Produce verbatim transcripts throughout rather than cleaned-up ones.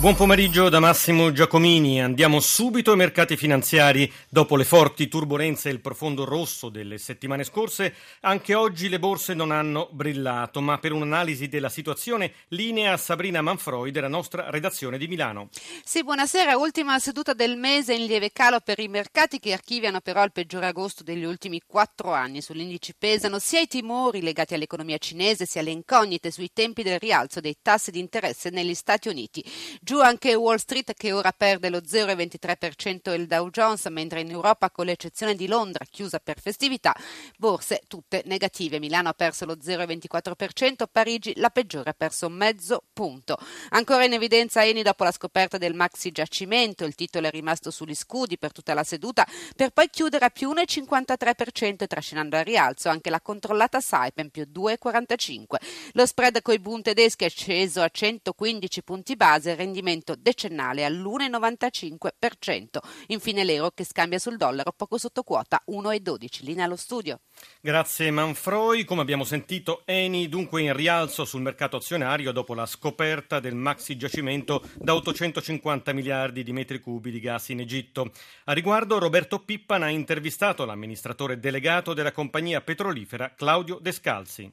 Buon pomeriggio da Massimo Giacomini. Andiamo subito ai mercati finanziari. Dopo le forti turbolenze e il profondo rosso delle settimane scorse, anche oggi le borse non hanno brillato, ma per un'analisi della situazione linea Sabrina Manfroi della nostra redazione di Milano. Sì, buonasera. Ultima seduta del mese in lieve calo per i mercati, che archiviano però il peggior agosto degli ultimi quattro anni. Sull'indice pesano sia i timori legati all'economia cinese, sia le incognite sui tempi del rialzo dei tassi di interesse negli Stati Uniti. Giù anche Wall Street, che ora perde lo zero virgola ventitré per cento e il Dow Jones, mentre in Europa, con l'eccezione di Londra, chiusa per festività, borse tutte negative. Milano ha perso lo zero virgola ventiquattro per cento, Parigi la peggiore ha perso mezzo punto. Ancora in evidenza Eni dopo la scoperta del maxi giacimento, il titolo è rimasto sugli scudi per tutta la seduta, per poi chiudere a più uno virgola cinquantatré per cento, trascinando al rialzo anche la controllata Saipem, più due virgola quarantacinque. Lo spread coi Bund tedeschi è sceso a centoquindici punti base, rendimento decennale all'uno virgola novantacinque per cento. Infine l'euro, che scambia sul dollaro poco sotto quota uno virgola dodici. Linea allo studio. Grazie Manfroi. Come abbiamo sentito, Eni dunque in rialzo sul mercato azionario dopo la scoperta del maxi giacimento da ottocentocinquanta miliardi di metri cubi di gas in Egitto. A riguardo Roberto Pippa ha intervistato l'amministratore delegato della compagnia petrolifera Claudio Descalzi.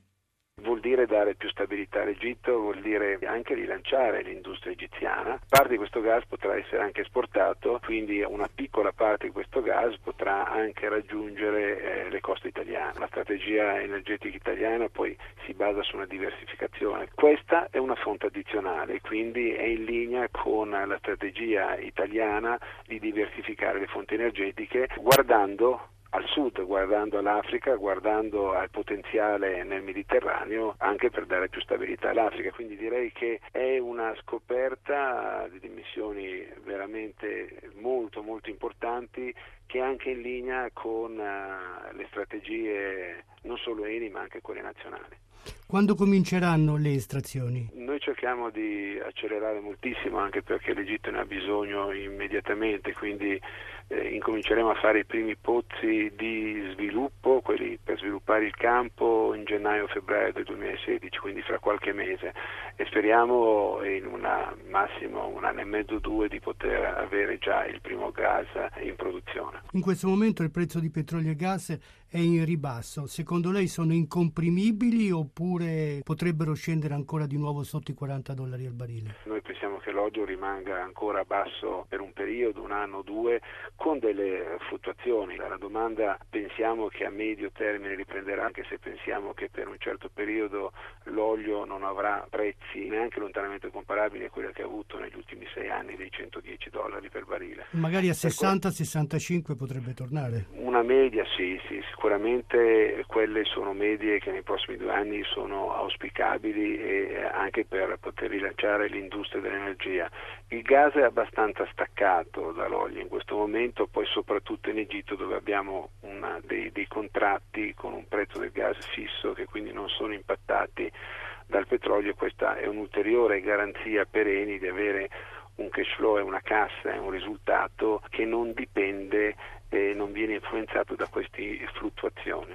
Vuol dire dare più stabilità all'Egitto, vuol dire anche rilanciare l'industria egiziana. Parte di questo gas potrà essere anche esportato, quindi una piccola parte di questo gas potrà anche raggiungere eh, le coste italiane. La strategia energetica italiana poi si basa su una diversificazione. Questa è una fonte addizionale, quindi è in linea con la strategia italiana di diversificare le fonti energetiche guardando al sud, guardando all'Africa, guardando al potenziale nel Mediterraneo, anche per dare più stabilità all'Africa. Quindi direi che è una scoperta di dimensioni veramente molto molto importanti, che è anche in linea con le strategie non solo Eni ma anche quelle nazionali. Quando cominceranno le estrazioni? Noi cerchiamo di accelerare moltissimo, anche perché l'Egitto ne ha bisogno immediatamente, quindi eh, incominceremo a fare i primi pozzi di sviluppo, quelli per sviluppare il campo, in gennaio-febbraio del duemilasedici, quindi fra qualche mese, e speriamo in una, massimo un anno e mezzo, due, di poter avere già il primo gas in produzione. In questo momento il prezzo di petrolio e gas è in ribasso. Secondo lei sono incomprimibili oppure potrebbero scendere ancora di nuovo sotto i quaranta dollari al barile? Noi pensiamo che l'olio rimanga ancora basso per un periodo, un anno o due, con delle fluttuazioni. La domanda pensiamo che a medio termine riprenderà, anche se pensiamo che per un certo periodo l'olio non avrà prezzi neanche lontanamente comparabili a quelli che ha avuto negli ultimi sei anni, dei centodieci dollari per barile. Magari a sessanta sessantacinque potrebbe tornare? Una media sì, sì, sicuramente. Sicuramente quelle sono medie che nei prossimi due anni sono auspicabili, e anche per poter rilanciare l'industria dell'energia. Il gas è abbastanza staccato dall'olio in questo momento, poi soprattutto in Egitto, dove abbiamo una, dei, dei contratti con un prezzo del gas fisso, che quindi non sono impattati dal petrolio. Questa è un'ulteriore garanzia per Eni di avere un cash flow e una cassa e un risultato che non dipende e non viene influenzato da queste fluttuazioni.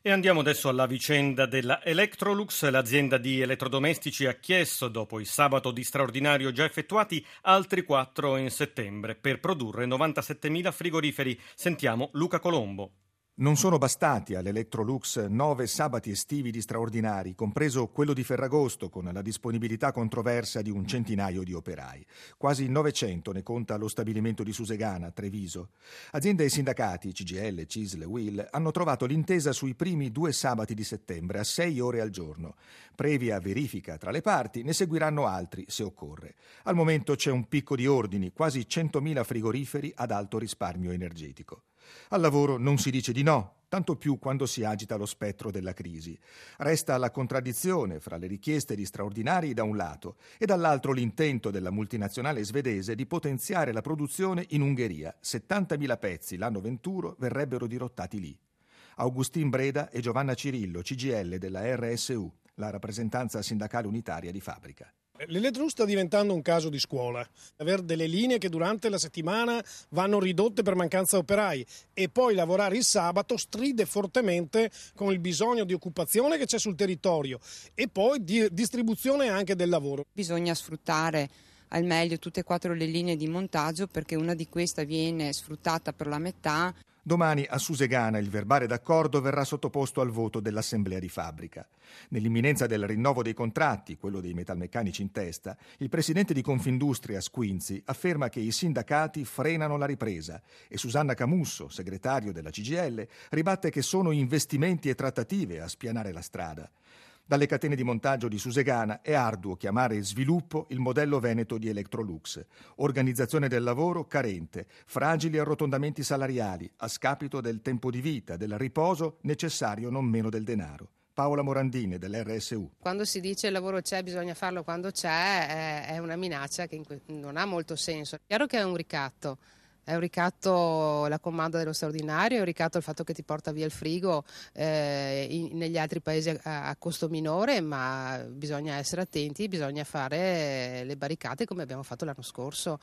E andiamo adesso alla vicenda della Electrolux. L'azienda di elettrodomestici ha chiesto, dopo il sabato di straordinario già effettuati, altri quattro in settembre per produrre novantasettemila frigoriferi. Sentiamo Luca Colombo. Non sono bastati all'Electrolux nove sabati estivi di straordinari, compreso quello di Ferragosto, con la disponibilità controversa di un centinaio di operai. Quasi novecento ne conta lo stabilimento di Susegana, Treviso. Azienda e sindacati, C G I L, C I S L, U I L, hanno trovato l'intesa sui primi due sabati di settembre, a sei ore al giorno. Previa verifica tra le parti, ne seguiranno altri, se occorre. Al momento c'è un picco di ordini, quasi centomila frigoriferi ad alto risparmio energetico. Al lavoro non si dice di no, tanto più quando si agita lo spettro della crisi. Resta la contraddizione fra le richieste di straordinari da un lato e dall'altro l'intento della multinazionale svedese di potenziare la produzione in Ungheria. settantamila pezzi l'anno venturo verrebbero dirottati lì. Augustin Breda e Giovanna Cirillo, C G I L della R S U, la rappresentanza sindacale unitaria di fabbrica. L'Electrolux sta diventando un caso di scuola, avere delle linee che durante la settimana vanno ridotte per mancanza di operai e poi lavorare il sabato stride fortemente con il bisogno di occupazione che c'è sul territorio e poi di distribuzione anche del lavoro. Bisogna sfruttare al meglio tutte e quattro le linee di montaggio perché una di queste viene sfruttata per la metà. Domani a Susegana il verbale d'accordo verrà sottoposto al voto dell'assemblea di fabbrica. Nell'imminenza del rinnovo dei contratti, quello dei metalmeccanici in testa, il presidente di Confindustria, Squinzi, afferma che i sindacati frenano la ripresa e Susanna Camusso, segretario della C G I L, ribatte che sono investimenti e trattative a spianare la strada. Dalle catene di montaggio di Susegana è arduo chiamare sviluppo il modello veneto di Electrolux. Organizzazione del lavoro carente, fragili arrotondamenti salariali, a scapito del tempo di vita, del riposo necessario non meno del denaro. Paola Morandini dell'R S U. Quando si dice il lavoro c'è, bisogna farlo quando c'è, è una minaccia che non ha molto senso. È chiaro che è un ricatto. È un ricatto la comanda dello straordinario, è un ricatto il fatto che ti porta via il frigo eh, in, negli altri paesi a, a costo minore, ma bisogna essere attenti, bisogna fare le barricate come abbiamo fatto l'anno scorso.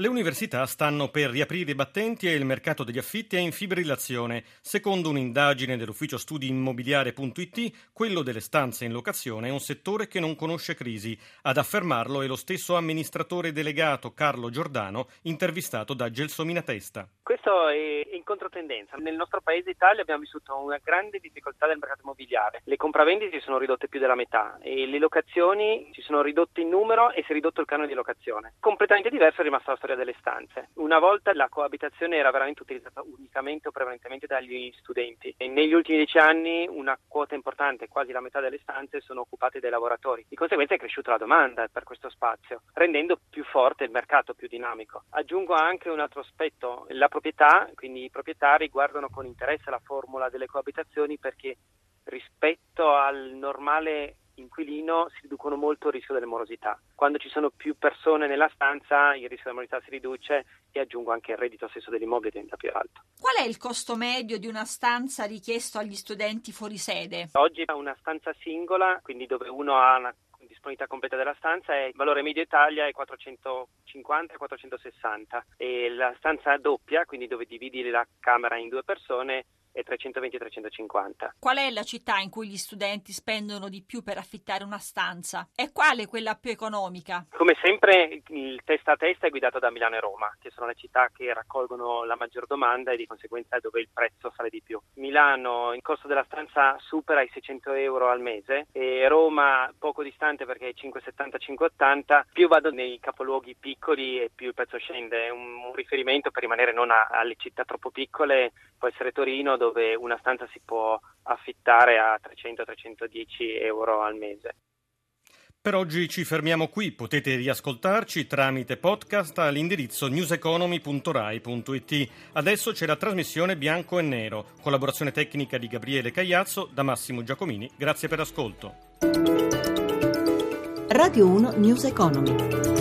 Le università stanno per riaprire i battenti e il mercato degli affitti è in fibrillazione. Secondo un'indagine dell'ufficio studi immobiliare punto it, quello delle stanze in locazione è un settore che non conosce crisi. Ad affermarlo è lo stesso amministratore delegato Carlo Giordano, intervistato da Gelsomina Testa. Questo è in controtendenza. Nel nostro paese Italia abbiamo vissuto una grande difficoltà del mercato immobiliare. Le compravendite si sono ridotte più della metà e le locazioni si sono ridotte in numero e si è ridotto il canone di locazione. Completamente diverso è rimasta la storia delle stanze. Una volta la coabitazione era veramente utilizzata unicamente o prevalentemente dagli studenti e negli ultimi dieci anni una quota importante, quasi la metà delle stanze, sono occupate dai lavoratori. Di conseguenza è cresciuta la domanda per questo spazio, rendendo più forte il mercato, più dinamico. Aggiungo anche un altro aspetto, la proprietà, quindi i proprietari guardano con interesse la formula delle coabitazioni perché rispetto al normale inquilino si riducono molto il rischio delle morosità. Quando ci sono più persone nella stanza il rischio della morosità si riduce e aggiungo anche il reddito stesso dell'immobile diventa più alto. Qual è il costo medio di una stanza richiesto agli studenti fuori sede? Oggi è una stanza singola, quindi dove uno ha una disponibilità completa della stanza, è il valore medio Italia è quattrocentocinquanta quattrocentosessanta e la stanza doppia, quindi dove dividi la camera in due persone, e trecentoventi trecentocinquanta. Qual è la città in cui gli studenti spendono di più per affittare una stanza? E quale è quella più economica? Come sempre il testa a testa è guidato da Milano e Roma, che sono le città che raccolgono la maggior domanda e di conseguenza è dove il prezzo sale di più. Milano il costo della stanza supera i seicento euro al mese e Roma poco distante perché è cinquecentosettanta cinquecentottanta. Più vado nei capoluoghi piccoli e più il prezzo scende. È un riferimento per rimanere non a, alle città troppo piccole, può essere Torino dove dove una stanza si può affittare a trecento trecentodieci euro al mese. Per oggi ci fermiamo qui, potete riascoltarci tramite podcast all'indirizzo news economy punto rai punto it. Adesso c'è la trasmissione Bianco e Nero, collaborazione tecnica di Gabriele Caiazzo, da Massimo Giacomini. Grazie per l'ascolto. Radio uno News Economy.